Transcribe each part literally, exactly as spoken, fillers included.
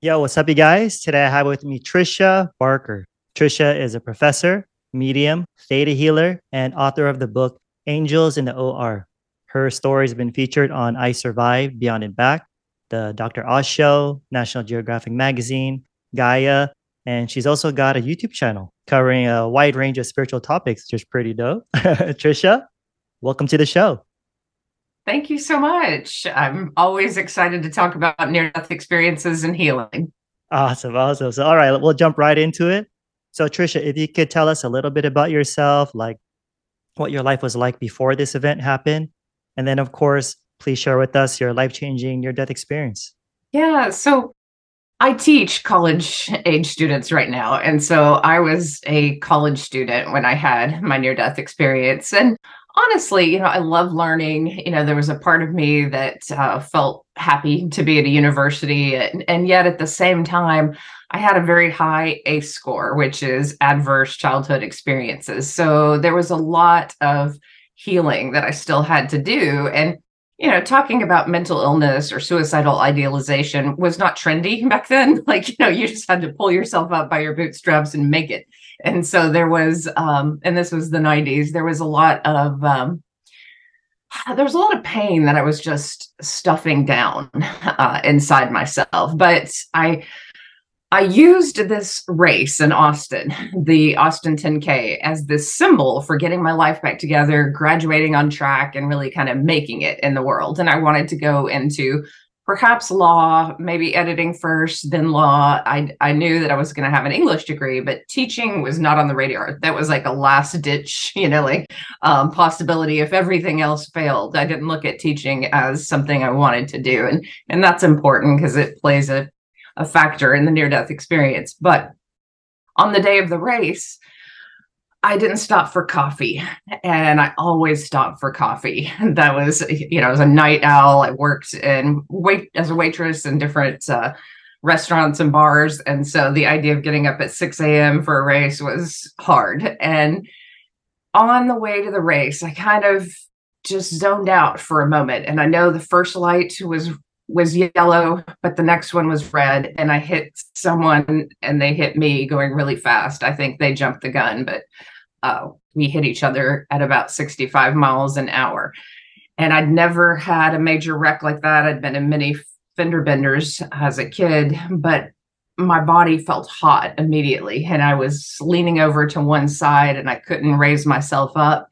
Yo, what's up, you guys? Today I have with me Tricia Barker. Tricia is a professor, medium, theta healer, and author of the book Angels in the O R. Her story has been featured on I Survive, Beyond and Back, the Doctor Oz Show, National Geographic Magazine, Gaia, and she's also got a YouTube channel covering a wide range of spiritual topics, which is pretty dope. Tricia, welcome to the show. Thank you so much. I'm always excited to talk about near-death experiences and healing. Awesome, awesome. So, all right, we'll jump right into it. So, Tricia, if you could tell us a little bit about yourself, like what your life was like before this event happened, and then, of course, please share with us your life-changing near-death experience. Yeah, so I teach college-age students right now, and so I was a college student when I had my near-death experience, and honestly, you know, I love learning. You know, there was a part of me that uh, felt happy to be at a university, and, and yet at the same time, I had a very high A C E score, which is adverse childhood experiences. So there was a lot of healing that I still had to do, and you know, talking about mental illness or suicidal idealization was not trendy back then. Like, you know, you just had to pull yourself up by your bootstraps and make it. And so there was, um, and this was the nineties, there was a lot of, um, there was a lot of pain that I was just stuffing down uh, inside myself. But I, I used this race in Austin, the Austin ten K, as this symbol for getting my life back together, graduating on track, and really kind of making it in the world. And I wanted to go into perhaps law, maybe editing first, then law. I, I knew that I was going to have an English degree, but teaching was not on the radar. That was like a last ditch, you know, like um, possibility if everything else failed. I didn't look at teaching as something I wanted to do. And, and that's important because it plays a a factor in the near-death experience. But on the day of the race, I didn't stop for coffee. And I always stopped for coffee. That was, you know, I was a night owl. I worked in wait as a waitress in different uh, restaurants and bars. And so the idea of getting up at six a.m. for a race was hard. And on the way to the race, I kind of just zoned out for a moment. And I know the first light was was yellow, but the next one was red, and I hit someone and they hit me going really fast. I think they jumped the gun, but uh, we hit each other at about sixty-five miles an hour. And I'd never had a major wreck like that. I'd been in many fender benders as a kid, but my body felt hot immediately. And I was leaning over to one side and I couldn't raise myself up.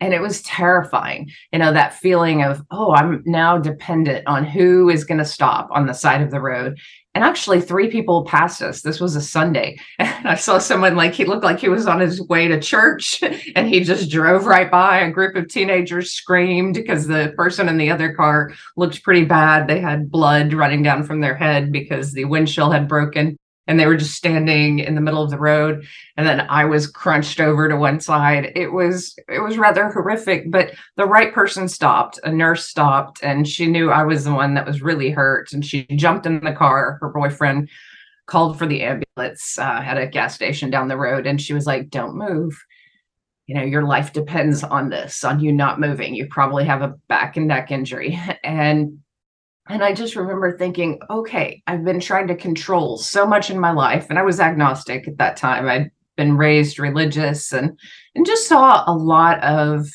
And it was terrifying, you know, that feeling of, oh, I'm now dependent on who is going to stop on the side of the road. And actually three people passed us. This was a Sunday. And I saw someone like he looked like he was on his way to church and he just drove right by. A group of teenagers screamed because the person in the other car looked pretty bad. They had blood running down from their head because the windshield had broken. And they were just standing in the middle of the road. And then I was crunched over to one side. It was it was rather horrific, but the right person stopped. A nurse stopped, and she knew I was the one that was really hurt. And she jumped in the car. Her boyfriend called for the ambulance uh, at a gas station down the road. And she was like, don't move. You know, your life depends on this, on you not moving. You probably have a back and neck injury. And And I just remember thinking, okay, I've been trying to control so much in my life. And I was agnostic at that time. I'd been raised religious and, and just saw a lot of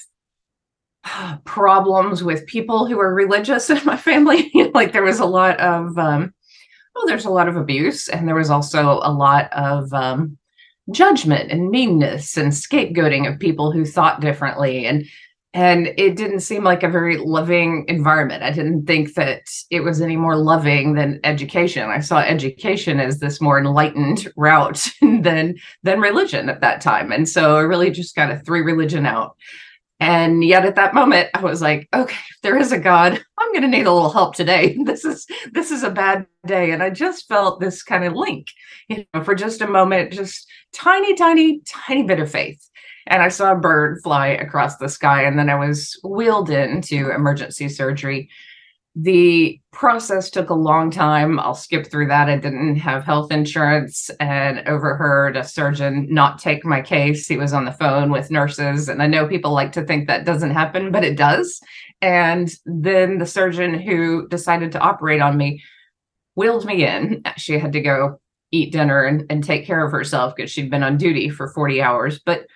problems with people who were religious in my family. Like there was a lot of, um, well, there's a lot of abuse. And there was also a lot of um, judgment and meanness and scapegoating of people who thought differently. And And it didn't seem like a very loving environment. I didn't think that it was any more loving than education. I saw education as this more enlightened route than than religion at that time. And so I really just kind of threw religion out. And yet at that moment, I was like, okay, if there is a God, I'm going to need a little help today. This is this is a bad day. And I just felt this kind of link, you know, for just a moment, just tiny, tiny, tiny bit of faith. And I saw a bird fly across the sky, and then I was wheeled into emergency surgery. The process took a long time. I'll skip through that. I didn't have health insurance and overheard a surgeon not take my case. He was on the phone with nurses. And I know people like to think that doesn't happen, but it does. And then the surgeon who decided to operate on me wheeled me in. She had to go eat dinner and, and take care of herself because she'd been on duty for forty hours. But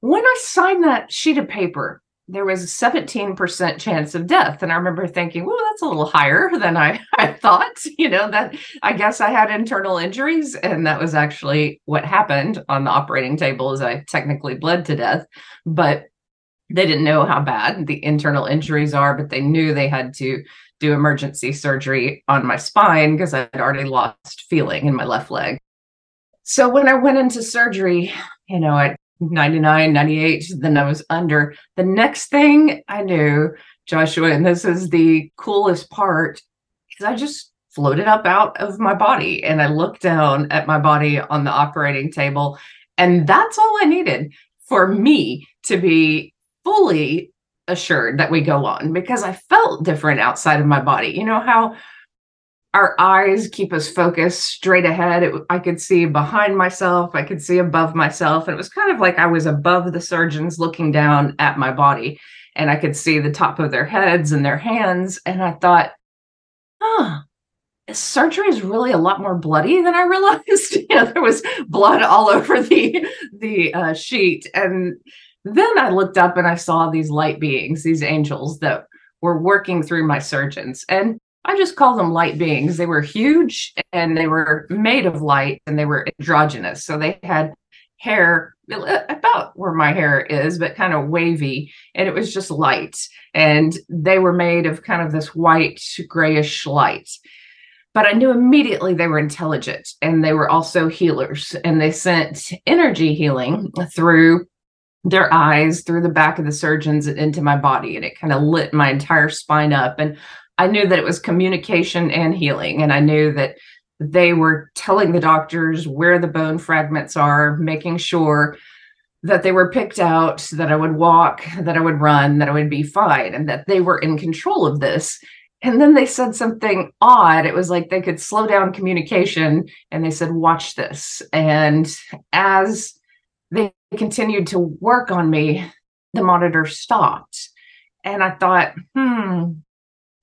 when I signed that sheet of paper, there was a seventeen percent chance of death. And I remember thinking, well, that's a little higher than I, I thought, you know, that I guess I had internal injuries. And that was actually what happened on the operating table, is I technically bled to death, but they didn't know how bad the internal injuries are, but they knew they had to do emergency surgery on my spine because I'd already lost feeling in my left leg. So when I went into surgery, you know, I ninety-nine, ninety-eight, then I was under. The next thing I knew, Joshua, and this is the coolest part, is I just floated up out of my body and I looked down at my body on the operating table. And that's all I needed for me to be fully assured that we go on, because I felt different outside of my body. You know how our eyes keep us focused straight ahead. It, I could see behind myself. I could see above myself. And it was kind of like I was above the surgeons looking down at my body. And I could see the top of their heads and their hands. And I thought, huh, surgery is really a lot more bloody than I realized. You know, there was blood all over the, the uh, sheet. And then I looked up and I saw these light beings, these angels that were working through my surgeons. And I just call them light beings. They were huge and they were made of light and they were androgynous. So they had hair about where my hair is, but kind of wavy, and it was just light. And they were made of kind of this white, grayish light. But I knew immediately they were intelligent, and they were also healers, and they sent energy healing through their eyes, through the back of the surgeons and into my body. And it kind of lit my entire spine up. And I knew that it was communication and healing. And I knew that they were telling the doctors where the bone fragments are, making sure that they were picked out, that I would walk, that I would run, that I would be fine, and that they were in control of this. And then they said something odd. It was like they could slow down communication, and they said, watch this. And as they continued to work on me, the monitor stopped. And I thought, hmm,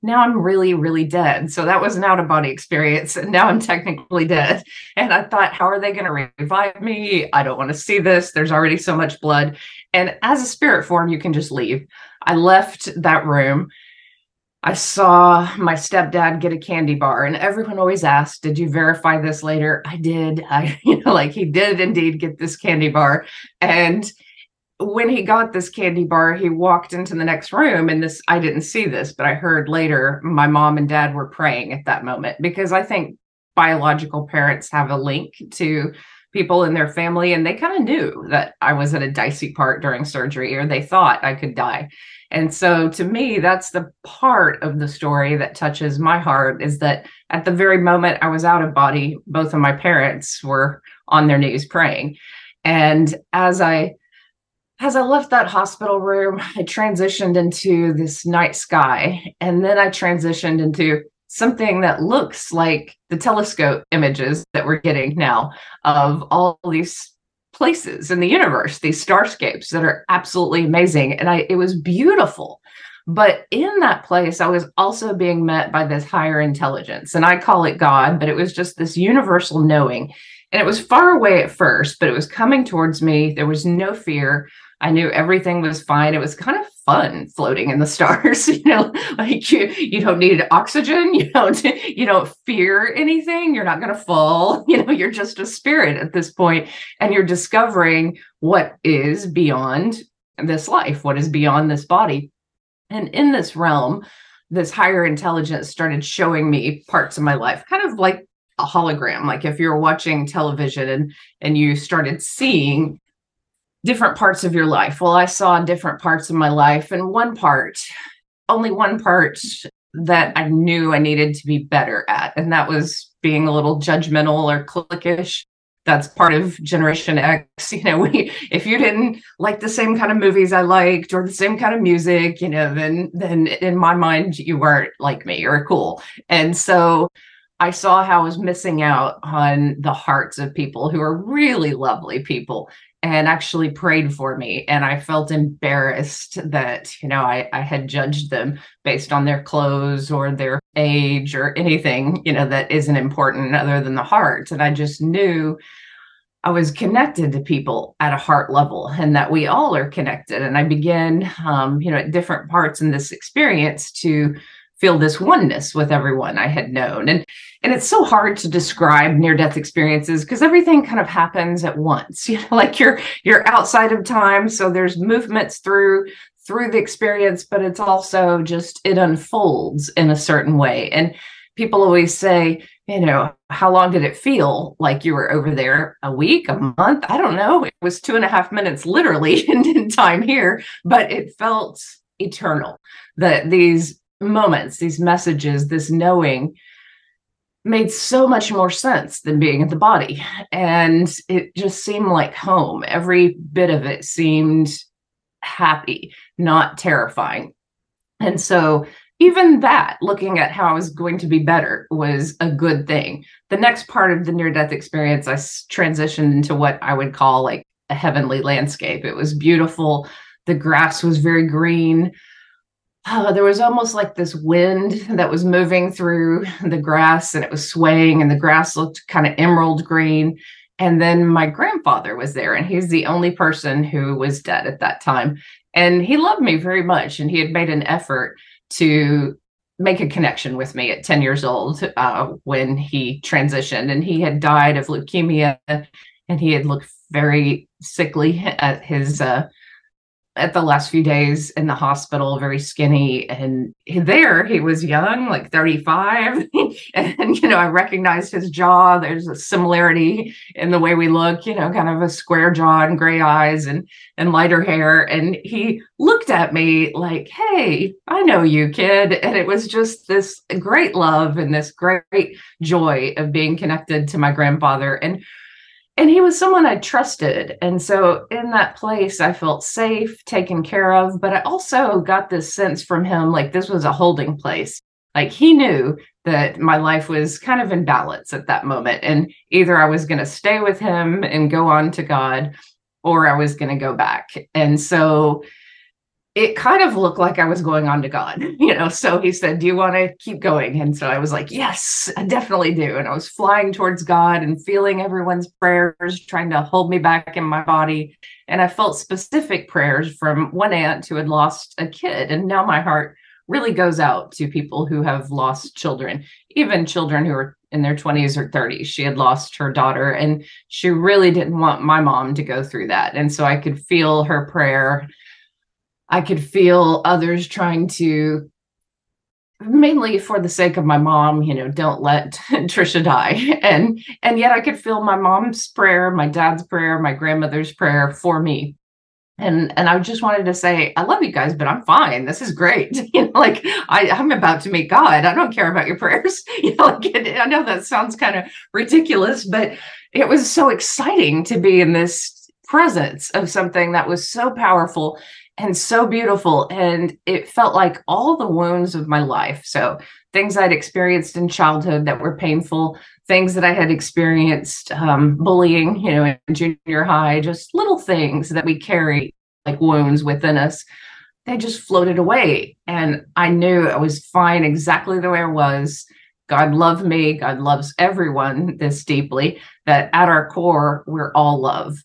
now I'm really, really dead. So that was an out-of-body experience. And now I'm technically dead. And I thought, how are they going to revive me? I don't want to see this. There's already so much blood. And as a spirit form, you can just leave. I left that room. I saw my stepdad get a candy bar, and everyone always asked, did you verify this later? I did. I, you know, like he did indeed get this candy bar. And when he got this candy bar, he walked into the next room, and this, I didn't see this, but I heard later my mom and dad were praying at that moment, because I think biological parents have a link to people in their family, and they kind of knew that I was at a dicey part during surgery, or they thought I could die. And so to me, that's the part of the story that touches my heart, is that at the very moment I was out of body, both of my parents were on their knees praying. And as I As I left that hospital room, I transitioned into this night sky, and then I transitioned into something that looks like the telescope images that we're getting now of all these places in the universe, these starscapes that are absolutely amazing. And I, it was beautiful. But in that place, I was also being met by this higher intelligence, and I call it God, but it was just this universal knowing. And it was far away at first, but it was coming towards me. There was no fear. I knew everything was fine. It was kind of fun floating in the stars, you know, like you, you don't need oxygen. You don't, you don't fear anything. You're not going to fall. You know, you're just a spirit at this point, and you're discovering what is beyond this life, what is beyond this body. And in this realm, this higher intelligence started showing me parts of my life, kind of like a hologram, like if you're watching television and, and you started seeing different parts of your life. Well, I saw different parts of my life, and one part, only one part that I knew I needed to be better at. And that was being a little judgmental or cliquish. That's part of Generation X. You know, we, if you didn't like the same kind of movies I liked or the same kind of music, you know, then, then in my mind, you weren't like me or cool. And so I saw how I was missing out on the hearts of people who are really lovely people. and actually prayed for me. And I felt embarrassed that, you know, I, I had judged them based on their clothes or their age or anything, you know, that isn't important other than the heart. And I just knew I was connected to people at a heart level and that we all are connected. And I began, um, you know, at different parts in this experience to feel this oneness with everyone I had known. And and it's so hard to describe near-death experiences because everything kind of happens at once. You know, like you're you're outside of time. So there's movements through through the experience, but it's also just it unfolds in a certain way. And people always say, you know, how long did it feel like you were over there? A week, a month? I don't know. It was two and a half minutes literally in time here, but it felt eternal. That these moments, these messages, this knowing made so much more sense than being in the body. And it just seemed like home. Every bit of it seemed happy, not terrifying. And so even that, looking at how I was going to be better, was a good thing. The next part of the near-death experience, I transitioned into what I would call like a heavenly landscape. It was beautiful. The grass was very green. Oh, there was almost like this wind that was moving through the grass, and it was swaying, and the grass looked kind of emerald green. And then my grandfather was there, and he's the only person who was dead at that time. And he loved me very much, and he had made an effort to make a connection with me at ten years old uh, when he transitioned. And he had died of leukemia, and he had looked very sickly at his uh, at the last few days in the hospital, very skinny. And there he was young, like thirty-five. And, you know, I recognized his jaw. There's a similarity in the way we look, you know, kind of a square jaw and gray eyes and, and lighter hair. And he looked at me like, hey, I know you, kid. And it was just this great love and this great joy of being connected to my grandfather. And And he was someone I trusted. And so in that place, I felt safe, taken care of. But I also got this sense from him, like this was a holding place. Like he knew that my life was kind of in balance at that moment. And either I was going to stay with him and go on to God, or I was going to go back. And so it kind of looked like I was going on to God, you know? So he said, do you want to keep going? And so I was like, yes, I definitely do. And I was flying towards God and feeling everyone's prayers, trying to hold me back in my body. And I felt specific prayers from one aunt who had lost a kid. And now my heart really goes out to people who have lost children, even children who are in their twenties or thirties. She had lost her daughter, and she really didn't want my mom to go through that. And so I could feel her prayer. I could feel others trying to, mainly for the sake of my mom, you know, don't let Tricia die. And and yet I could feel my mom's prayer, my dad's prayer, my grandmother's prayer for me. And and I just wanted to say, I love you guys, but I'm fine. This is great. You know, like I, I'm about to meet God. I don't care about your prayers. You know, like it, I know that sounds kind of ridiculous, but it was so exciting to be in this presence of something that was so powerful and so beautiful. And it felt like all the wounds of my life. So things I'd experienced in childhood that were painful, things that I had experienced, um, bullying, you know, in junior high, just little things that we carry like wounds within us, they just floated away. And I knew I was fine exactly the way I was. God loved me. God loves everyone this deeply, that at our core, we're all love.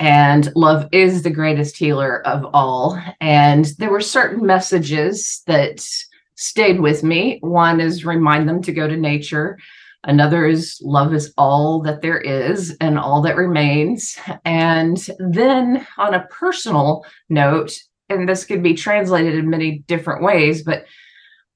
And love is the greatest healer of all. And there were certain messages that stayed with me. One is remind them to go to nature. Another is love is all that there is and all that remains. And then on a personal note, and this could be translated in many different ways, but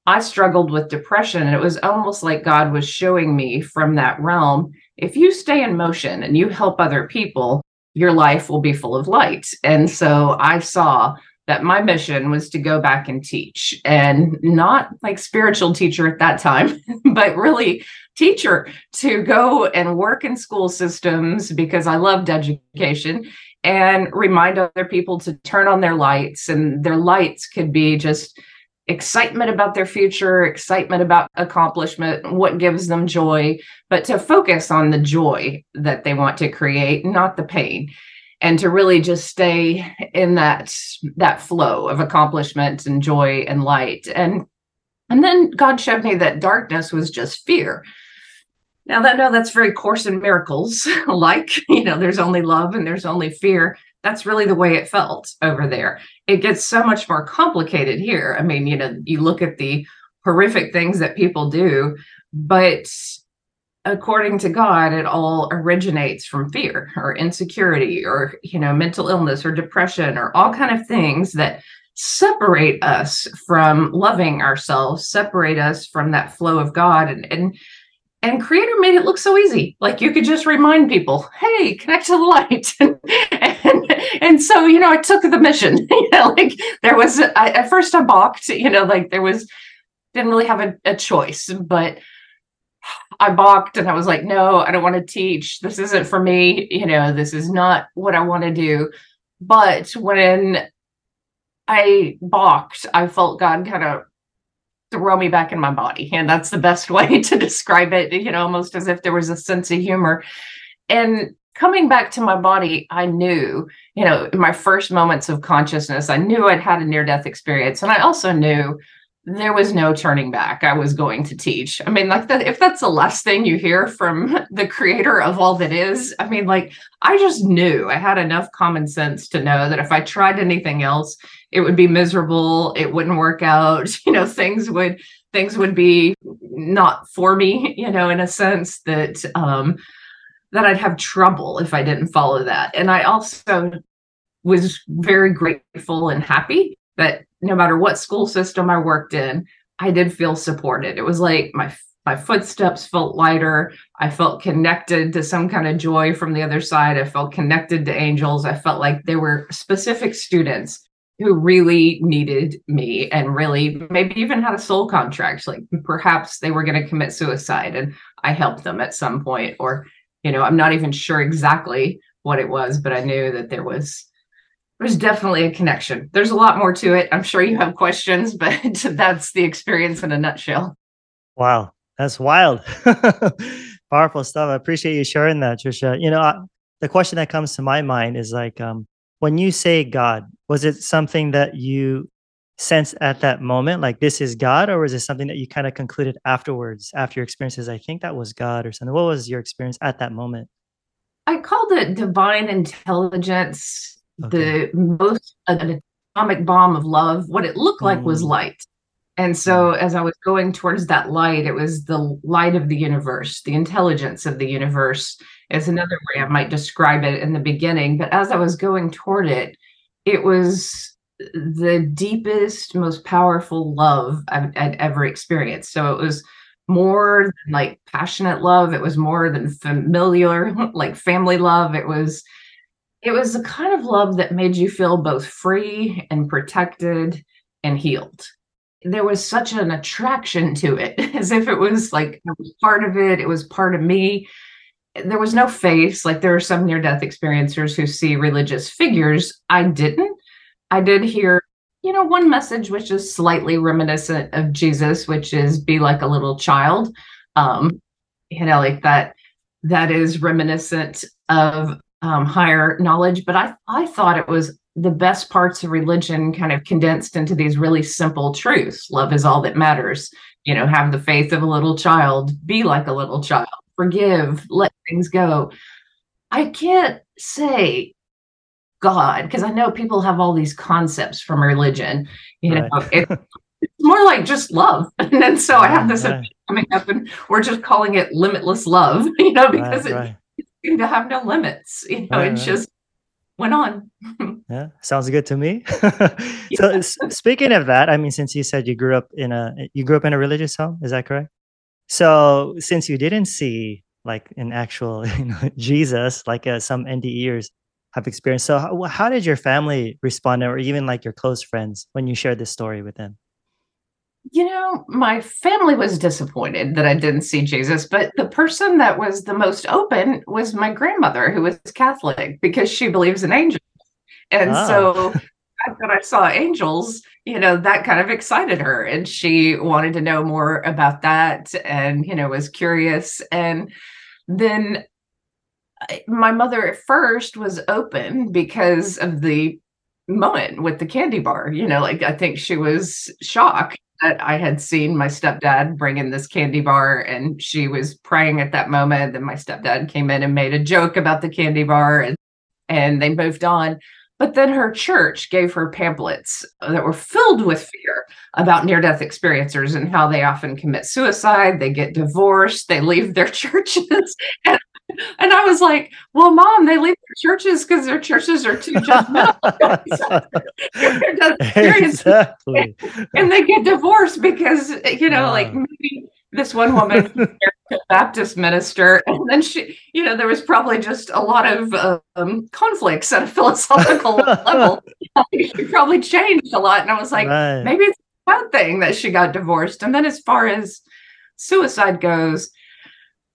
I struggled with depression, and it was almost like God was showing me from that realm, if you stay in motion and you help other people, your life will be full of light. And so I saw that my mission was to go back and teach, and not like spiritual teacher at that time, but really teacher, to go and work in school systems because I loved education, and remind other people to turn on their lights. And their lights could be just excitement about their future, excitement about accomplishment, what gives them joy, but to focus on the joy that they want to create, not the pain. and to really just stay in that, that flow of accomplishment and joy and light. And, and then God showed me that darkness was just fear. Now that, no, that's very Course in Miracles. Like, you know, there's only love and there's only fear. That's really the way it felt over there. It gets so much more complicated here. I mean, you know, you look at the horrific things that people do, but according to God, it all originates from fear or insecurity or, you know, mental illness or depression or all kind of things that separate us from loving ourselves, separate us from that flow of God. And, and, and Creator made it look so easy. Like you could just remind people, hey, connect to the light. and, and so, you know, I took the mission. You know, like there was, I, at first I balked, you know, like there was, didn't really have a, a choice, but I balked and I was like, no, I don't want to teach. This isn't for me. You know, this is not what I want to do. But when I balked, I felt God kind of throw me back in my body. And that's the best way to describe it, you know, almost as if there was a sense of humor. And coming back to my body, I knew, you know, in my first moments of consciousness, I knew I'd had a near-death experience. And I also knew there was no turning back. I was going to teach. I mean, like that, if that's the last thing you hear from the Creator of all that is, I mean, like, I just knew I had enough common sense to know that if I tried anything else, it would be miserable. It wouldn't work out. You know, things would, things would be not for me, you know, in a sense that, um, that I'd have trouble if I didn't follow that. And I also was very grateful and happy that no matter what school system I worked in, I did feel supported. It was like my my footsteps felt lighter. I felt connected to some kind of joy from the other side. I felt connected to angels. I felt like there were specific students who really needed me and really maybe even had a soul contract. Like perhaps they were going to commit suicide and I helped them at some point. Or, you know, I'm not even sure exactly what it was, but I knew that there was There's definitely a connection. There's a lot more to it. I'm sure you have questions, but that's the experience in a nutshell. Wow. That's wild. Powerful stuff. I appreciate you sharing that, Tricia. You know, I, the question that comes to my mind is like, um, when you say God, was it something that you sensed at that moment, like this is God, or was it something that you kind of concluded afterwards, after your experiences? I think that was God or something. What was your experience at that moment? I called it divine intelligence. Okay. The most an atomic bomb of love. What it looked like mm. was light. And so as I was going towards that light, it was the light of the universe, the intelligence of the universe is another way I might describe it in the beginning. But as I was going toward it, it was the deepest, most powerful love I've, I'd ever experienced. So it was more than like passionate love. It was more than familiar, like family love. It was It was the kind of love that made you feel both free and protected and healed. There was such an attraction to it, as if it was like I was part of it. It was part of me. There was no face. Like there are some near-death experiencers who see religious figures. I didn't. I did hear, you know, one message, which is slightly reminiscent of Jesus, which is be like a little child. Um, you know, like that, that is reminiscent of Um, higher knowledge, but I, I thought it was the best parts of religion kind of condensed into these really simple truths. Love is all that matters. You know, have the faith of a little child, be like a little child, forgive, let things go. I can't say God, because I know people have all these concepts from religion. You right. know, it, it's more like just love. And then so right, I have this right. coming up and we're just calling it limitless love, you know, because right, it right. to have no limits, you know, right, it right. just went on. Yeah, sounds good to me. So yeah. Speaking of that, I mean, since you said you grew up in a you grew up in a religious home, is that correct? So since you didn't see like an actual, you know, Jesus, like uh, some N D Eers have experienced, so how, how did your family respond, or even like your close friends, when you shared this story with them? You know, my family was disappointed that I didn't see Jesus, but the person that was the most open was my grandmother, who was Catholic, because she believes in angels. And oh. so that I saw angels, you know, that kind of excited her. And she wanted to know more about that and, you know, was curious. And then my mother at first was open because of the moment with the candy bar. You know, like I think she was shocked that I had seen my stepdad bring in this candy bar, and she was praying at that moment. Then my stepdad came in and made a joke about the candy bar, and, and they moved on. But then her church gave her pamphlets that were filled with fear about near-death experiencers and how they often commit suicide, they get divorced, they leave their churches. And, and I was like, well, Mom, they leave their churches because their churches are too judgmental. Exactly. And they get divorced because, you know, wow. like maybe this one woman, Baptist minister, and then she, you know, there was probably just a lot of um, conflicts at a philosophical level. She probably changed a lot, and I was like, right. maybe it's a bad thing that she got divorced. And then, as far as suicide goes,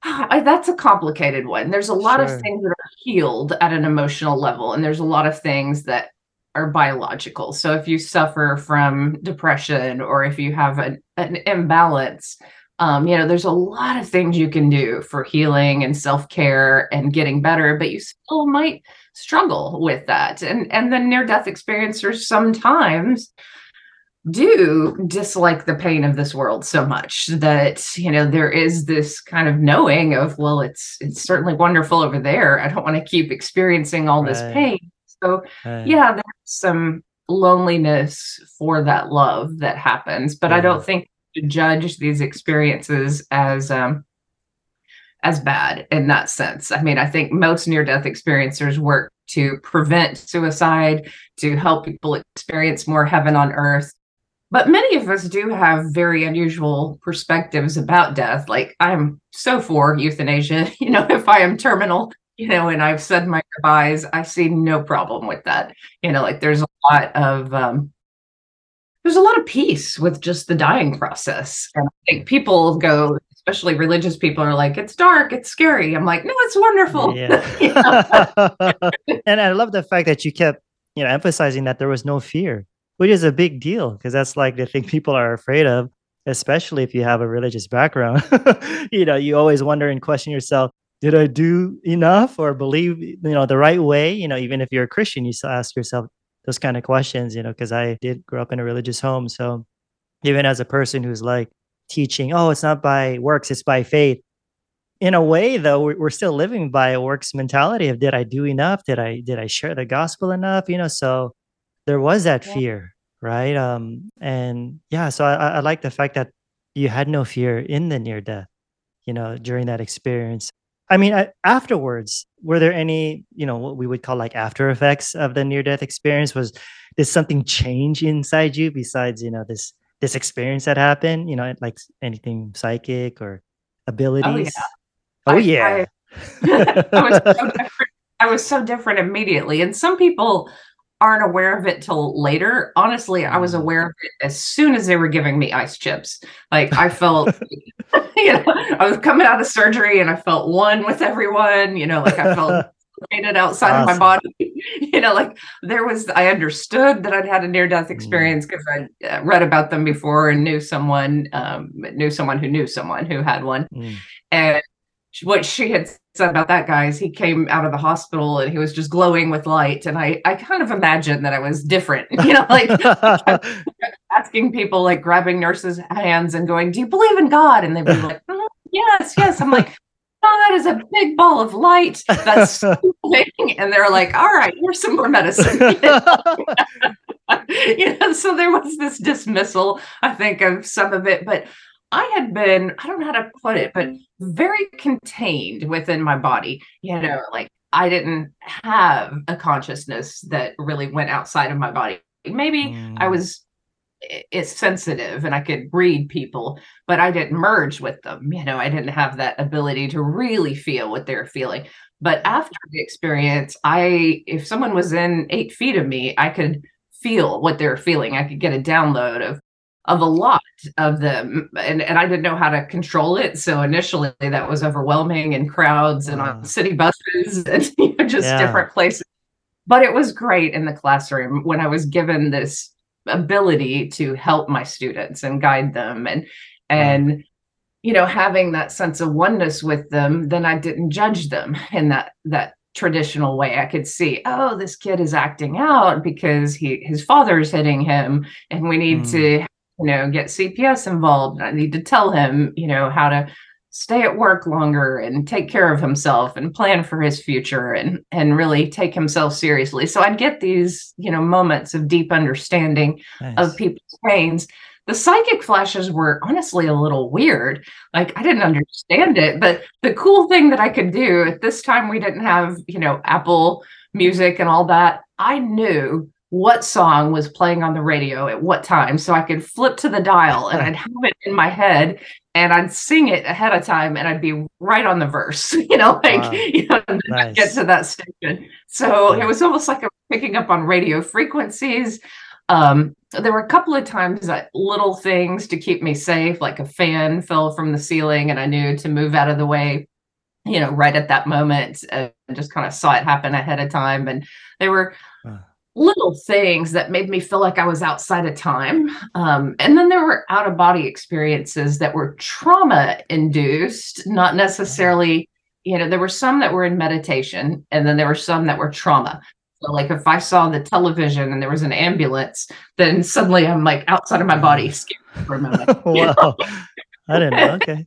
I, that's a complicated one. There's a lot sure. of things that are healed at an emotional level, and there's a lot of things that are biological. So, if you suffer from depression, or if you have an, an imbalance. Um, you know, there's a lot of things you can do for healing and self-care and getting better, but you still might struggle with that. And and the near-death experiencers sometimes do dislike the pain of this world so much that, you know, there is this kind of knowing of, well, it's it's certainly wonderful over there. I don't want to keep experiencing all right. this pain. So, right. yeah, there's some loneliness for that love that happens, but yeah. I don't think to judge these experiences as um, as bad in that sense. I mean, I think most near-death experiencers work to prevent suicide, to help people experience more heaven on earth. But many of us do have very unusual perspectives about death. Like, I'm so for euthanasia. You know, if I am terminal, you know, and I've said my goodbyes, I see no problem with that. You know, like there's a lot of... Um, There's a lot of peace with just the dying process. And I think people go, especially religious people, are like, it's dark, it's scary. I'm like, no, it's wonderful. Yeah. And I love the fact that you kept, you know, emphasizing that there was no fear, which is a big deal, because that's like the thing people are afraid of, especially if you have a religious background. You know, you always wonder and question yourself, did I do enough or believe, you know, the right way? You know, even if you're a Christian, you still ask yourself those kind of questions, you know, because I did grow up in a religious home. So even as a person who's like teaching, oh, it's not by works, it's by faith. In a way, though, we're still living by a works mentality of, did I do enough? Did I did I share the gospel enough? You know, so there was that yeah. fear, right? Um, and yeah, so I, I like the fact that you had no fear in the near death, you know, during that experience. I mean, I, afterwards, were there any, you know, what we would call like after effects of the near-death experience? Was, did something change inside you besides, you know, this this experience that happened? You know, like anything psychic or abilities? Oh, yeah. Oh, I, yeah. I, I, was so different. I was so different immediately. And some people aren't aware of it till later. Honestly, I was aware of it as soon as they were giving me ice chips. Like I felt, you know, I was coming out of surgery and I felt one with everyone, you know, like I felt painted outside awesome. of my body, you know, like there was, I understood that I'd had a near-death experience because mm. I read about them before and knew someone, um, knew someone who knew someone who had one. Mm. And what she had said about that guy is he came out of the hospital and he was just glowing with light. And I, I kind of imagined that I was different, you know, like asking people, like grabbing nurses' hands and going, do you believe in God? And they'd be like, oh, yes, yes. I'm like, God is a big ball of light. That's thing. And they're like, all right, here's some more medicine. You know, so there was this dismissal, I think, of some of it, but I had been, I don't know how to put it, but very contained within my body. You know, like I didn't have a consciousness that really went outside of my body. Maybe mm. I was it's sensitive and I could read people, but I didn't merge with them. You know, I didn't have that ability to really feel what they're feeling. But after the experience, I, if someone was in eight feet of me, I could feel what they're feeling. I could get a download of of a lot of them. And, and I didn't know how to control it. So initially that was overwhelming in crowds and on city buses and you know, just yeah. different places. But it was great in the classroom when I was given this ability to help my students and guide them. And, and you know, having that sense of oneness with them, then I didn't judge them in that that traditional way. I could see, oh, this kid is acting out because he his father's hitting him, and we need mm. to, you know, get C P S involved. I need to tell him, you know, how to stay at work longer and take care of himself and plan for his future and and really take himself seriously. So I'd get these, you know, moments of deep understanding nice. Of people's brains. The psychic flashes were honestly a little weird. Like I didn't understand it, but the cool thing that I could do at this time, we didn't have, you know, Apple Music and all that. I knew what song was playing on the radio at what time. So I could flip to the dial and I'd have it in my head and I'd sing it ahead of time and I'd be right on the verse, you know, like, wow. you know, nice. Get to that station. So yeah. it was almost like I was picking up on radio frequencies. Um, there were a couple of times that little things to keep me safe, like a fan fell from the ceiling and I knew to move out of the way, you know, right at that moment. I just kind of saw it happen ahead of time. And they were uh. little things that made me feel like I was outside of time. Um, and then there were out-of-body experiences that were trauma-induced, not necessarily, you know, there were some that were in meditation, and then there were some that were trauma. So like if I saw the television and there was an ambulance, then suddenly I'm like outside of my body, scared for a moment. Wow. I didn't know. Okay.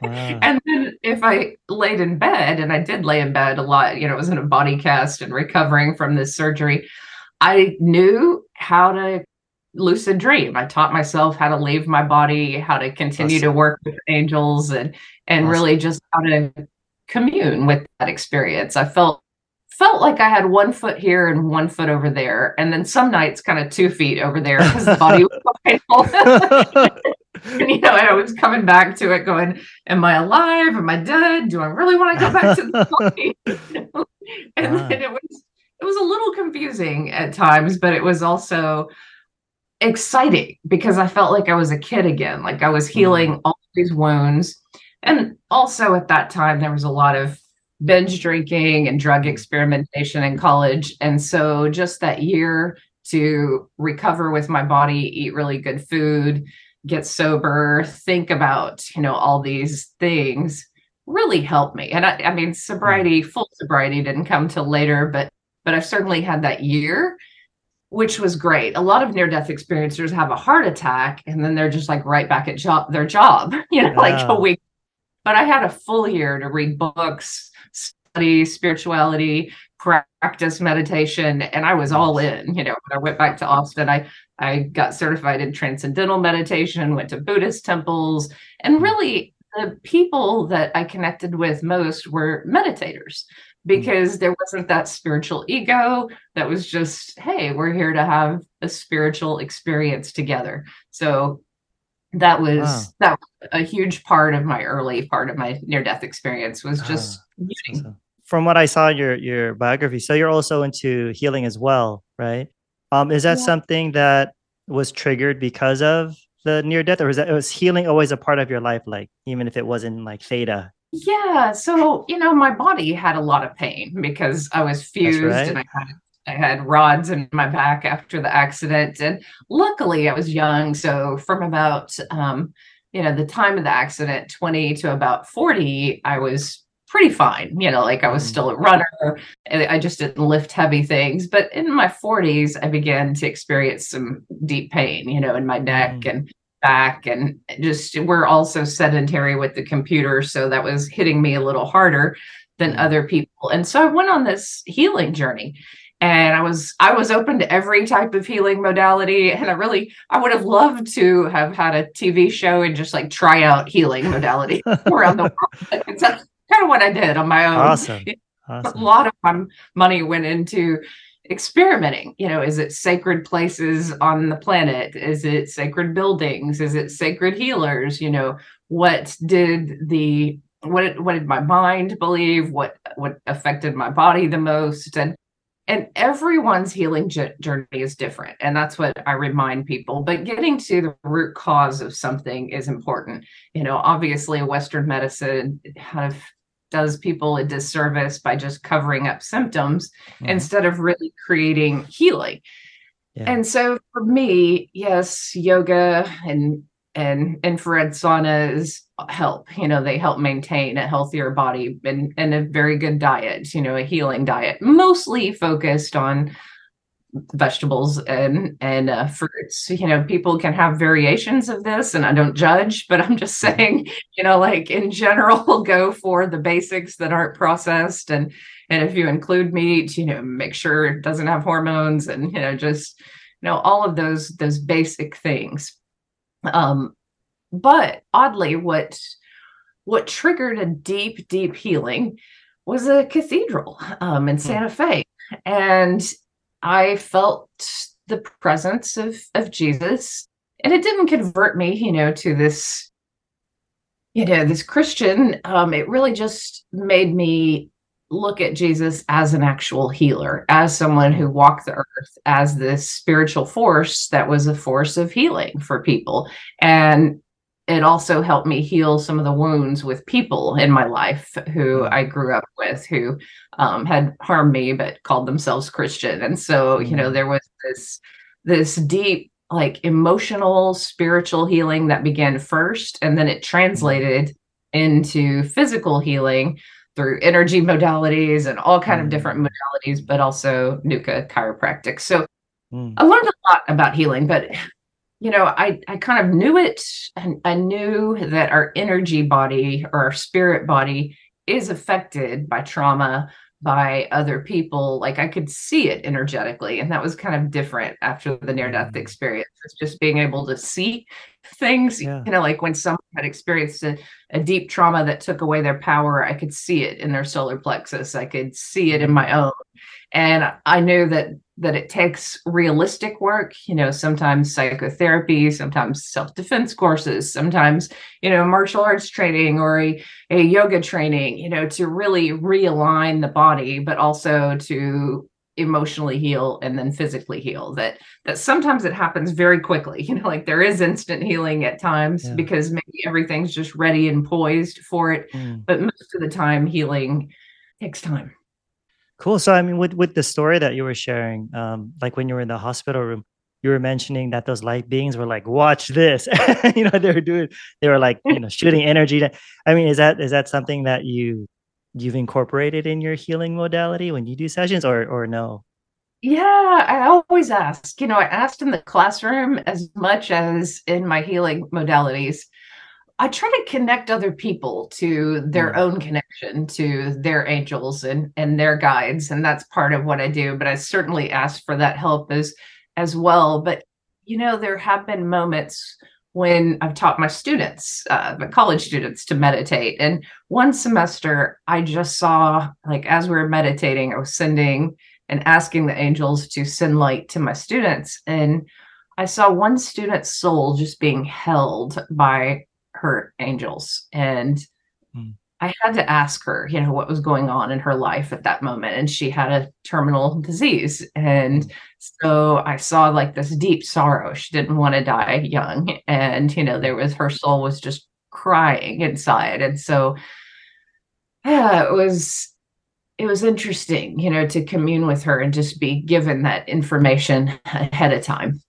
Wow. And then if I laid in bed, and I did lay in bed a lot, you know, I was in a body cast and recovering from this surgery, I knew how to lucid dream. I taught myself how to leave my body, how to continue awesome. To work with angels, and and awesome. Really just how to commune with that experience. I felt felt like I had one foot here and one foot over there, and then some nights kind of two feet over there because the body was and, you know, and I was coming back to it going, am I alive? Am I dead? Do I really want to go back to the body? You know? And wow. then it was It was a little confusing at times, but it was also exciting because I felt like I was a kid again, like I was healing mm. all these wounds. And also at that time, there was a lot of binge drinking and drug experimentation in college. And so just that year to recover with my body, eat really good food, get sober, think about, you know, all these things really helped me. And I, I mean, sobriety, full sobriety didn't come till later, but But I've certainly had that year, which was great. A lot of near-death experiencers have a heart attack and then they're just like right back at job their job, you know, yeah. like a week. But I had a full year to read books, study spirituality, practice meditation, and I was all in. You know, when I went back to Austin, I I got certified in transcendental meditation, went to Buddhist temples, and really the people that I connected with most were meditators. Because there wasn't that spiritual ego that was just, hey, we're here to have a spiritual experience together. So that was wow. that was a huge part of my early part of my near-death experience was just ah, awesome. From what I saw in your your biography. So you're also into healing as well, right? Um, is that yeah. something that was triggered because of the near-death, or was that was healing always a part of your life, like even if it wasn't like theta? Yeah. So, you know, my body had a lot of pain because I was fused right. and I had, I had rods in my back after the accident. And luckily I was young. So from about, um, you know, the time of the accident, twenty to about forty, I was pretty fine. You know, like I was mm. still a runner and I just didn't lift heavy things. But in my forties, I began to experience some deep pain, you know, in my neck mm. and back, and just we're also sedentary with the computer, so that was hitting me a little harder than other people. And so I went on this healing journey, and I was I was open to every type of healing modality, and I really I would have loved to have had a T V show and just like try out healing modalities around the world. It's kind of what I did on my own. Awesome. awesome. A lot of my money went into experimenting. You know, is it sacred places on the planet? Is it sacred buildings? Is it sacred healers? You know, what did the what what did my mind believe? What what affected my body the most? And and everyone's healing j- journey is different, and that's what I remind people. But getting to the root cause of something is important. You know, obviously, Western medicine kind of does people a disservice by just covering up symptoms mm. instead of really creating healing. Yeah. And so for me, yes, yoga and and infrared saunas help, you know, they help maintain a healthier body and, and a very good diet, you know, a healing diet, mostly focused on vegetables and, and uh, fruits. You know, people can have variations of this and I don't judge, but I'm just saying, you know, like in general, go for the basics that aren't processed. And, and if you include meat, you know, make sure it doesn't have hormones and, you know, just, you know, all of those, those basic things. Um, but oddly, what, what triggered a deep, deep healing was a cathedral, um, in Santa Fe. And I felt the presence of, of Jesus, and it didn't convert me, you know, to this, you know, this Christian. Um, it really just made me look at Jesus as an actual healer, as someone who walked the earth, as this spiritual force that was a force of healing for people. And it also helped me heal some of the wounds with people in my life who I grew up with, who um, had harmed me, but called themselves Christian. And so, you know, there was this, this deep, like emotional, spiritual healing that began first, and then it translated into physical healing through energy modalities and all kind mm. of different modalities, but also NUCCA chiropractic. So mm. I learned a lot about healing, but you know, I, I kind of knew it, and I knew that our energy body or our spirit body is affected by trauma, by other people. Like I could see it energetically, and that was kind of different after the near-death mm. experience. It's just being able to see things, yeah. you know, like when someone had experienced a, a deep trauma that took away their power, I could see it in their solar plexus. I could see it in my own. And I knew that that it takes realistic work, you know, sometimes psychotherapy, sometimes self-defense courses, sometimes, you know, martial arts training or a, a yoga training, you know, to really realign the body, but also to emotionally heal and then physically heal. That that sometimes it happens very quickly, you know, like there is instant healing at times yeah. because maybe everything's just ready and poised for it. Mm. But most of the time, healing takes time. Cool. So, I mean, with, with the story that you were sharing, um, like when you were in the hospital room, you were mentioning that those light beings were like, watch this, you know, they were doing, they were like, you know, shooting energy. I mean, is that, is that something that you, you've incorporated in your healing modality when you do sessions or, or no? Yeah, I always ask, you know, I asked in the classroom as much as in my healing modalities. I try to connect other people to their own connection to their angels and, and their guides. And that's part of what I do, but I certainly ask for that help as, as well. But, you know, there have been moments when I've taught my students, uh, my college students to meditate. And one semester I just saw, like, as we were meditating, I was sending and asking the angels to send light to my students. And I saw one student's soul just being held by her angels. And mm. I had to ask her, you know, what was going on in her life at that moment. And she had a terminal disease. And so I saw like this deep sorrow. She didn't want to die young. And, you know, there was, her soul was just crying inside. And so yeah, it was, it was interesting, you know, to commune with her and just be given that information ahead of time.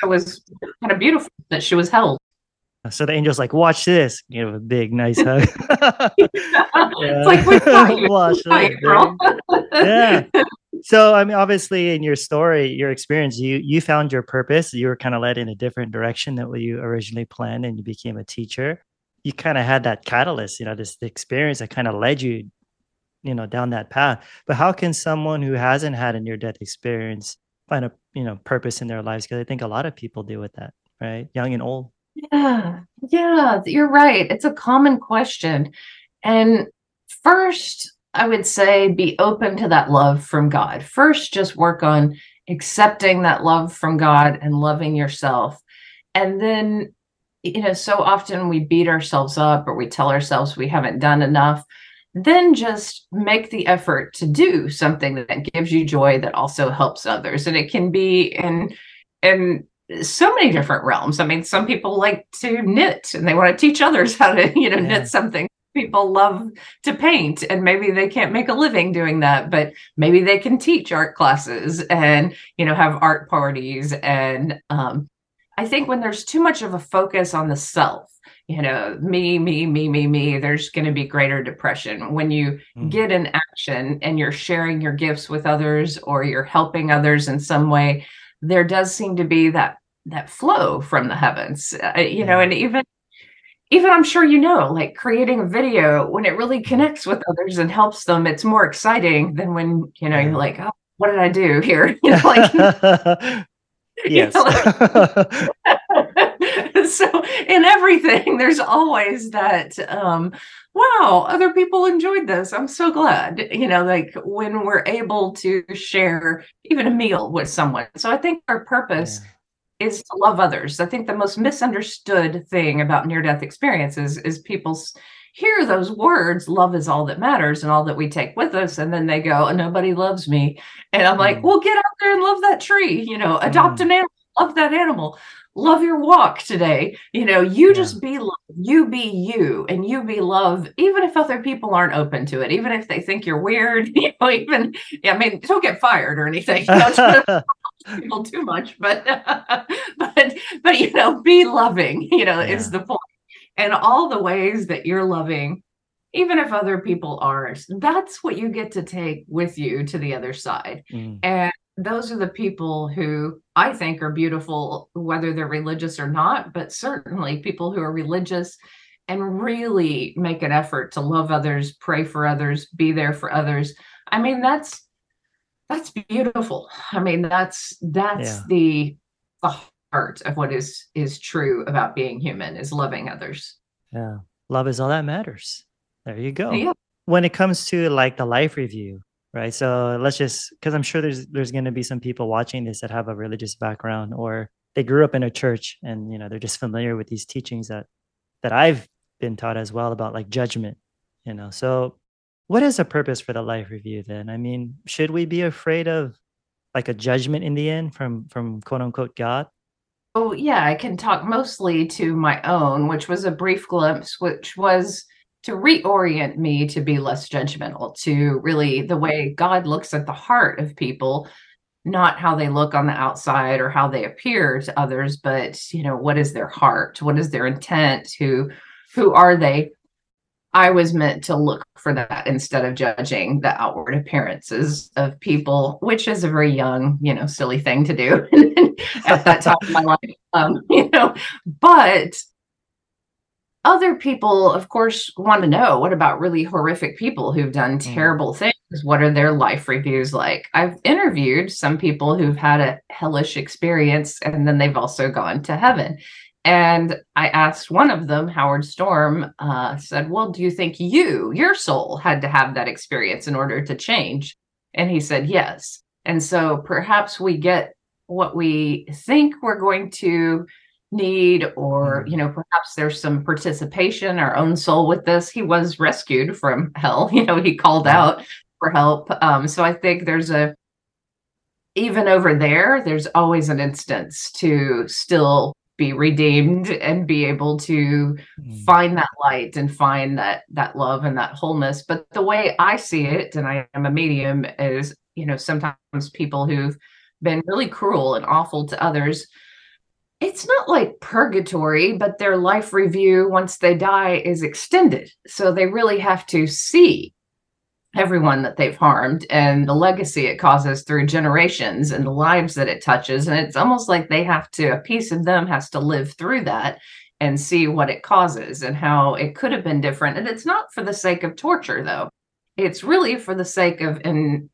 So it was kind of beautiful that she was held. So the angel's like, watch this, you know, a big, nice hug. yeah. It's like, we got you. watch this, girl. yeah. So, I mean, obviously in your story, your experience, you, you found your purpose. You were kind of led in a different direction than what you originally planned, and you became a teacher. You kind of had that catalyst, you know, this experience that kind of led you, you know, down that path. But how can someone who hasn't had a near-death experience find a, you know, purpose in their lives? Because I think a lot of people deal with that, right? Young and old. Yeah, yeah, you're right. It's a common question. And first, I would say be open to that love from God. First, just work on accepting that love from God and loving yourself. And then, you know, so often we beat ourselves up or we tell ourselves we haven't done enough. Then just make the effort to do something that gives you joy that also helps others. And it can be in, in, so many different realms. I mean, some people like to knit and they want to teach others how to, you know, yeah. knit something. People love to paint and maybe they can't make a living doing that, but maybe they can teach art classes and, you know, have art parties. And um, I think when there's too much of a focus on the self, you know, me, me, me, me, me, there's going to be greater depression. When you mm. get in action and you're sharing your gifts with others or you're helping others in some way, there does seem to be that that flow from the heavens, uh, you yeah. know, and even even I'm sure, you know, like creating a video, when it really connects with others and helps them, it's more exciting than when, you know, you're like, oh, what did I do here? You know, like. Yes. So in everything, there's always that, um, wow, other people enjoyed this. I'm so glad, you know, like when we're able to share even a meal with someone. So I think our purpose yeah. is to love others. I think the most misunderstood thing about near-death experiences is people hear those words, love is all that matters and all that we take with us. And then they go, nobody loves me. And I'm mm. like, well, get out there and love that tree, you know, adopt mm. an animal, love that animal, love your walk today. You know, you yeah. just be, love. You be you and you be love, even if other people aren't open to it, even if they think you're weird, you know, even, yeah, I mean, don't get fired or anything. You know, people too much, but, but, but, you know, be loving, you know, yeah. is the point. And all the ways that you're loving, even if other people aren't, that's what you get to take with you to the other side. Mm. And those are the people who I think are beautiful, whether they're religious or not, but certainly people who are religious and really make an effort to love others, pray for others, be there for others. I mean, that's, that's beautiful. I mean, that's, that's yeah. the, the part of what is is true about being human is loving others. Yeah, love is all that matters. There you go. Yeah. When it comes to like the life review, right? So let's just, because I'm sure there's there's going to be some people watching this that have a religious background or they grew up in a church and you know they're just familiar with these teachings that that I've been taught as well about like judgment. You know, so what is the purpose for the life review then? I mean, should we be afraid of like a judgment in the end from from quote unquote God? Oh, yeah, I can talk mostly to my own, which was a brief glimpse, which was to reorient me to be less judgmental, to really the way God looks at the heart of people, not how they look on the outside or how they appear to others, but, you know, what is their heart? What is their intent? Who, who are they? I was meant to look for that instead of judging the outward appearances of people, which is a very young, you know, silly thing to do at that time of my life, um, you know, but other people, of course, want to know, what about really horrific people who've done terrible mm. things? What are their life reviews like? I've interviewed some people who've had a hellish experience and then they've also gone to heaven. And I asked one of them, Howard Storm, uh, said, well, do you think you, your soul had to have that experience in order to change? And he said, yes. And so perhaps we get what we think we're going to need, or, you know, perhaps there's some participation, our own soul with this. He was rescued from hell. You know, he called out for help. Um, so I think there's a, even over there, there's always an instance to still be redeemed and be able to mm. find that light and find that that love and that wholeness. But the way I see it, and I am a medium, is, you know, sometimes people who've been really cruel and awful to others, it's not like purgatory, but their life review once they die is extended. So they really have to see everyone that they've harmed and the legacy it causes through generations and the lives that it touches. And it's almost like they have to, a piece of them has to live through that and see what it causes and how it could have been different. And it's not for the sake of torture, though. It's really for the sake of in,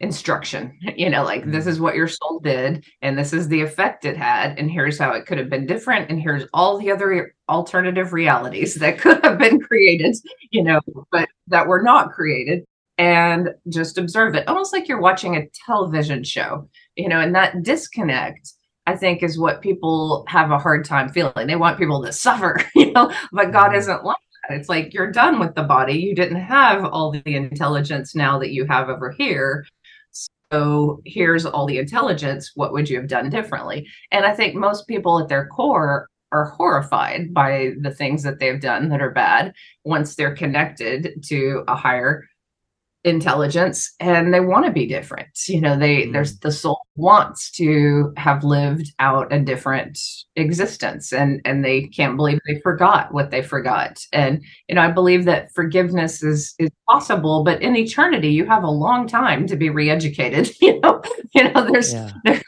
instruction, you know, like this is what your soul did and this is the effect it had. And here's how it could have been different. And here's all the other alternative realities that could have been created, you know, but that were not created, and just observe it almost like you're watching a television show, you know, and that disconnect, I think, is what people have a hard time feeling. They want people to suffer, you know, but God isn't like that. It's like, you're done with the body. You didn't have all the intelligence now that you have over here. So here's all the intelligence. What would you have done differently? And I think most people at their core are horrified by the things that they've done that are bad once they're connected to a higher intelligence and they want to be different. You know, they mm-hmm. there's the soul wants to have lived out a different existence, and and they can't believe they forgot what they forgot. And, you know, I believe that forgiveness is is possible, but in eternity, you have a long time to be re-educated, you know, you know, there's, yeah. there's,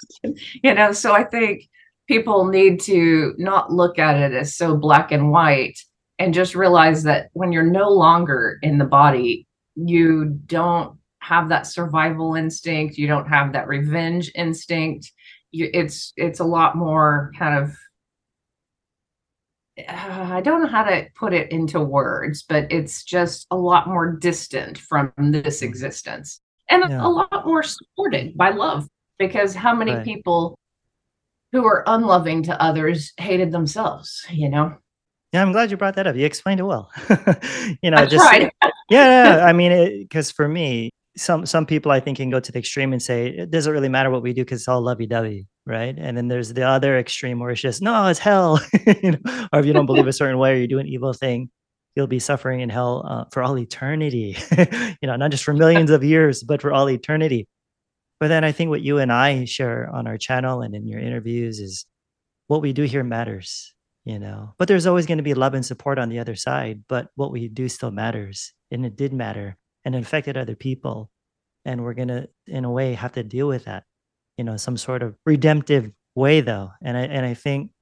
you know, so I think people need to not look at it as so black and white and just realize that when you're no longer in the body, you don't have that survival instinct. You don't have that revenge instinct. You, it's it's a lot more kind of, uh, I don't know how to put it into words, but it's just a lot more distant from this existence and yeah. a lot more supported by love, because how many right. people who are unloving to others hated themselves, you know? Yeah, I'm glad you brought that up. You explained it well. you know, I just tried. yeah, yeah, I mean, because for me, some some people I think can go to the extreme and say it doesn't really matter what we do because it's all lovey-dovey, right? And then there's the other extreme where it's just no, it's hell. you know, or if you don't believe a certain way or you do an evil thing, you'll be suffering in hell uh, for all eternity. you know, not just for millions of years, but for all eternity. But then I think what you and I share on our channel and in your interviews is what we do here matters. You know, but there's always going to be love and support on the other side. But what we do still matters. And it did matter and it affected other people. And we're going to, in a way, have to deal with that, you know, some sort of redemptive way, though. And I, and I think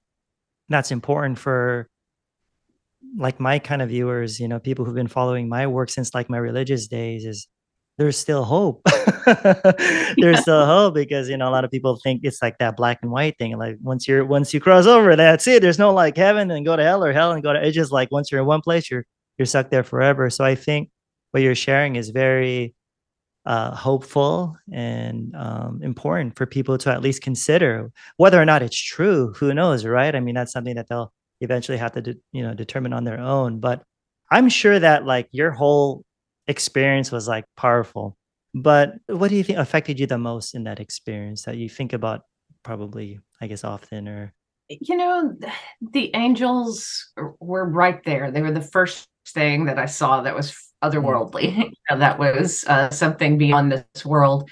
that's important for like my kind of viewers, you know, people who've been following my work since like my religious days is there's still hope. there's yeah. still hope because, you know, a lot of people think it's like that black and white thing. Like once you're, once you cross over, that's it. There's no like heaven and go to hell or hell and go to, it's just like once you're in one place, you're, you're stuck there forever. So I think what you're sharing is very uh, hopeful and um, important for people to at least consider whether or not it's true. Who knows, right? I mean, that's something that they'll eventually have to, de- you know, determine on their own. But I'm sure that like your whole experience was like powerful. But what do you think affected you the most in that experience that you think about probably, I guess, often? Or, you know, the angels were right there. They were the first thing that I saw that was otherworldly. You know, that was uh, something beyond this world.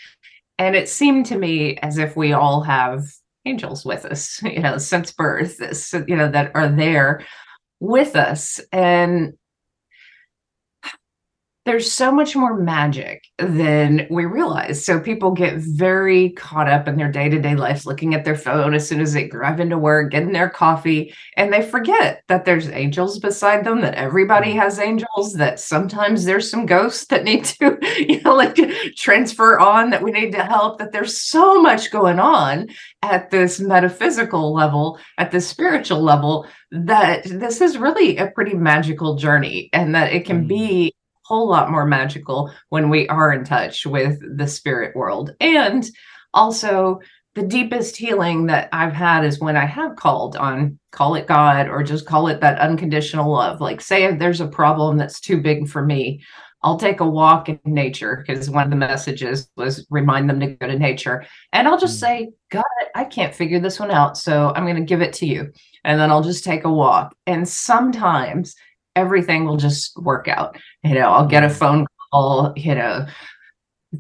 And it seemed to me as if we all have angels with us, you know, since birth, you know, that are there with us. And there's so much more magic than we realize. So people get very caught up in their day-to-day life, looking at their phone as soon as they drive into work, getting their coffee, and they forget that there's angels beside them, that everybody has angels, that sometimes there's some ghosts that need to, you know, like transfer on, that we need to help, that there's so much going on at this metaphysical level, at this spiritual level, that this is really a pretty magical journey and that it can be whole lot more magical when we are in touch with the spirit world. And also the deepest healing that I've had is when I have called on, call it God, or just call it that unconditional love. Like say if there's a problem that's too big for me, I'll take a walk in nature, because one of the messages was remind them to go to nature. And I'll just say, God, I can't figure this one out, so I'm going to give it to you. And then I'll just take a walk. And sometimes everything will just work out. You know, I'll get a phone call, you know,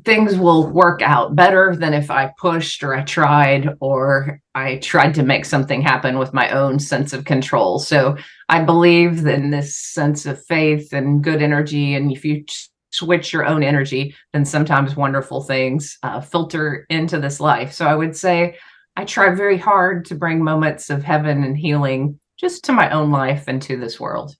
things will work out better than if I pushed or I tried, or I tried to make something happen with my own sense of control. So I believe in this sense of faith and good energy. And if you switch your own energy, then sometimes wonderful things uh, filter into this life. So I would say I try very hard to bring moments of heaven and healing just to my own life and to this world.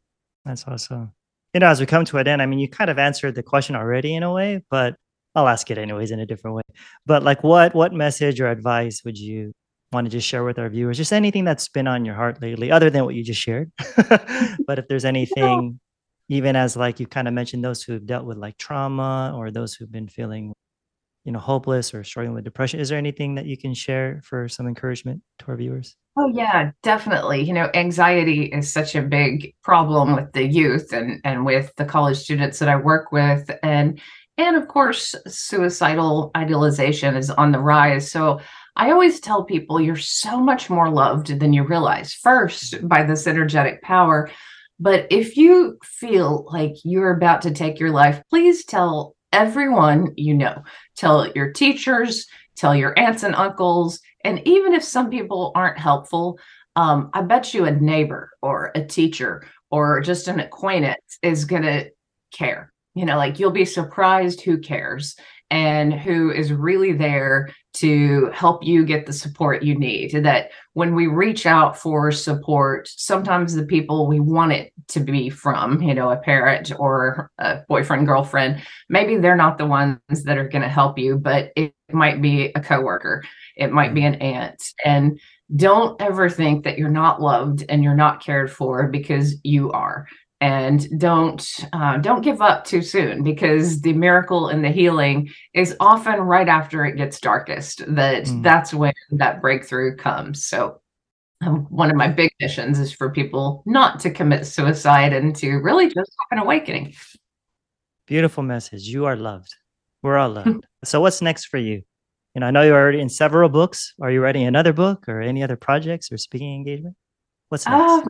That's awesome. You know, as we come to an end, I mean, you kind of answered the question already in a way, but I'll ask it anyways in a different way. But like what what message or advice would you want to just share with our viewers? Just anything that's been on your heart lately, other than what you just shared. But if there's anything, yeah. even as like you kind of mentioned those who've dealt with like trauma or those who've been feeling, you know, hopeless or struggling with depression, is there anything that you can share for some encouragement to our viewers? Oh, yeah, definitely. You know, anxiety is such a big problem with the youth and, and with the college students that I work with. And, and of course, suicidal idealization is on the rise. So I always tell people you're so much more loved than you realize, first by this energetic power. But if you feel like you're about to take your life, please tell everyone you know. Tell your teachers, tell your aunts and uncles, and even if some people aren't helpful, um, I bet you a neighbor or a teacher or just an acquaintance is going to care. You know, like, you'll be surprised who cares and who is really there to help you get the support you need. That when we reach out for support, sometimes the people we want it to be from, you know, a parent or a boyfriend, girlfriend, maybe they're not the ones that are going to help you, but it might be a coworker. It might be an aunt. And don't ever think that you're not loved and you're not cared for, because you are. And don't uh, don't give up too soon, because the miracle and the healing is often right after it gets darkest. That mm. that's when that breakthrough comes. So um, one of my big missions is for people not to commit suicide and to really just have an awakening. Beautiful message. You are loved. We're all loved. So what's next for you? You know, I know you're already in several books. Are you writing another book or any other projects or speaking engagement? What's next? Uh,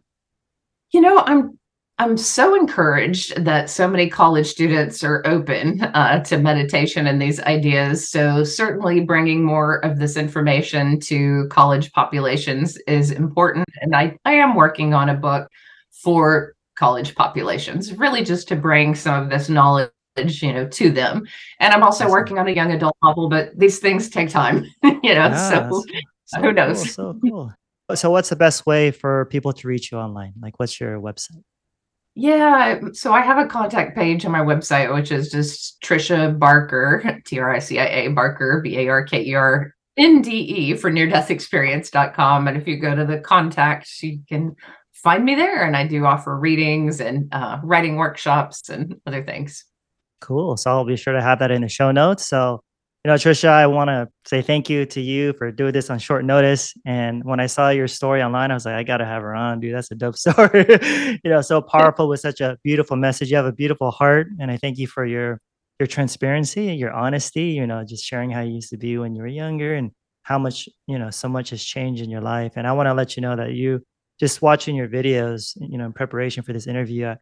you know, I'm. I'm so encouraged that so many college students are open uh, to meditation and these ideas. So certainly bringing more of this information to college populations is important. And I, I am working on a book for college populations, really just to bring some of this knowledge, you know, to them. And I'm also working on a young adult novel, but these things take time, you know, yeah, so, so who knows? Cool, so cool. So what's the best way for people to reach you online? Like, what's your website? Yeah. So I have a contact page on my website, which is just Tricia Barker, T R I C I A Barker, B A R K E R N D E for near death experience dot com. And if you go to the contacts, you can find me there. And I do offer readings and uh, writing workshops and other things. Cool. So I'll be sure to have that in the show notes. So, you know, Tricia, I want to say thank you to you for doing this on short notice. And when I saw your story online, I was like, I got to have her on, dude. That's a dope story. You know, so powerful with such a beautiful message. You have a beautiful heart. And I thank you for your, your transparency, your honesty, you know, just sharing how you used to be when you were younger and how much, you know, so much has changed in your life. And I want to let you know that you just watching your videos, you know, in preparation for this interview,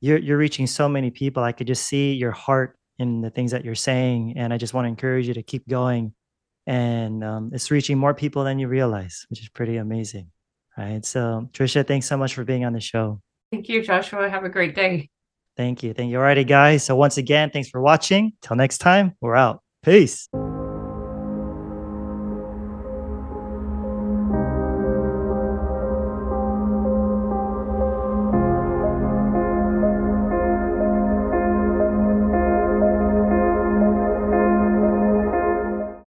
you're, you're reaching so many people. I could just see your heart in the things that you're saying. And I just want to encourage you to keep going. And um, it's reaching more people than you realize, which is pretty amazing. Right. So Tricia, thanks so much for being on the show. Thank you, Joshua. Have a great day. Thank you. Thank you. All righty, guys. So once again, thanks for watching. Till next time, we're out. Peace.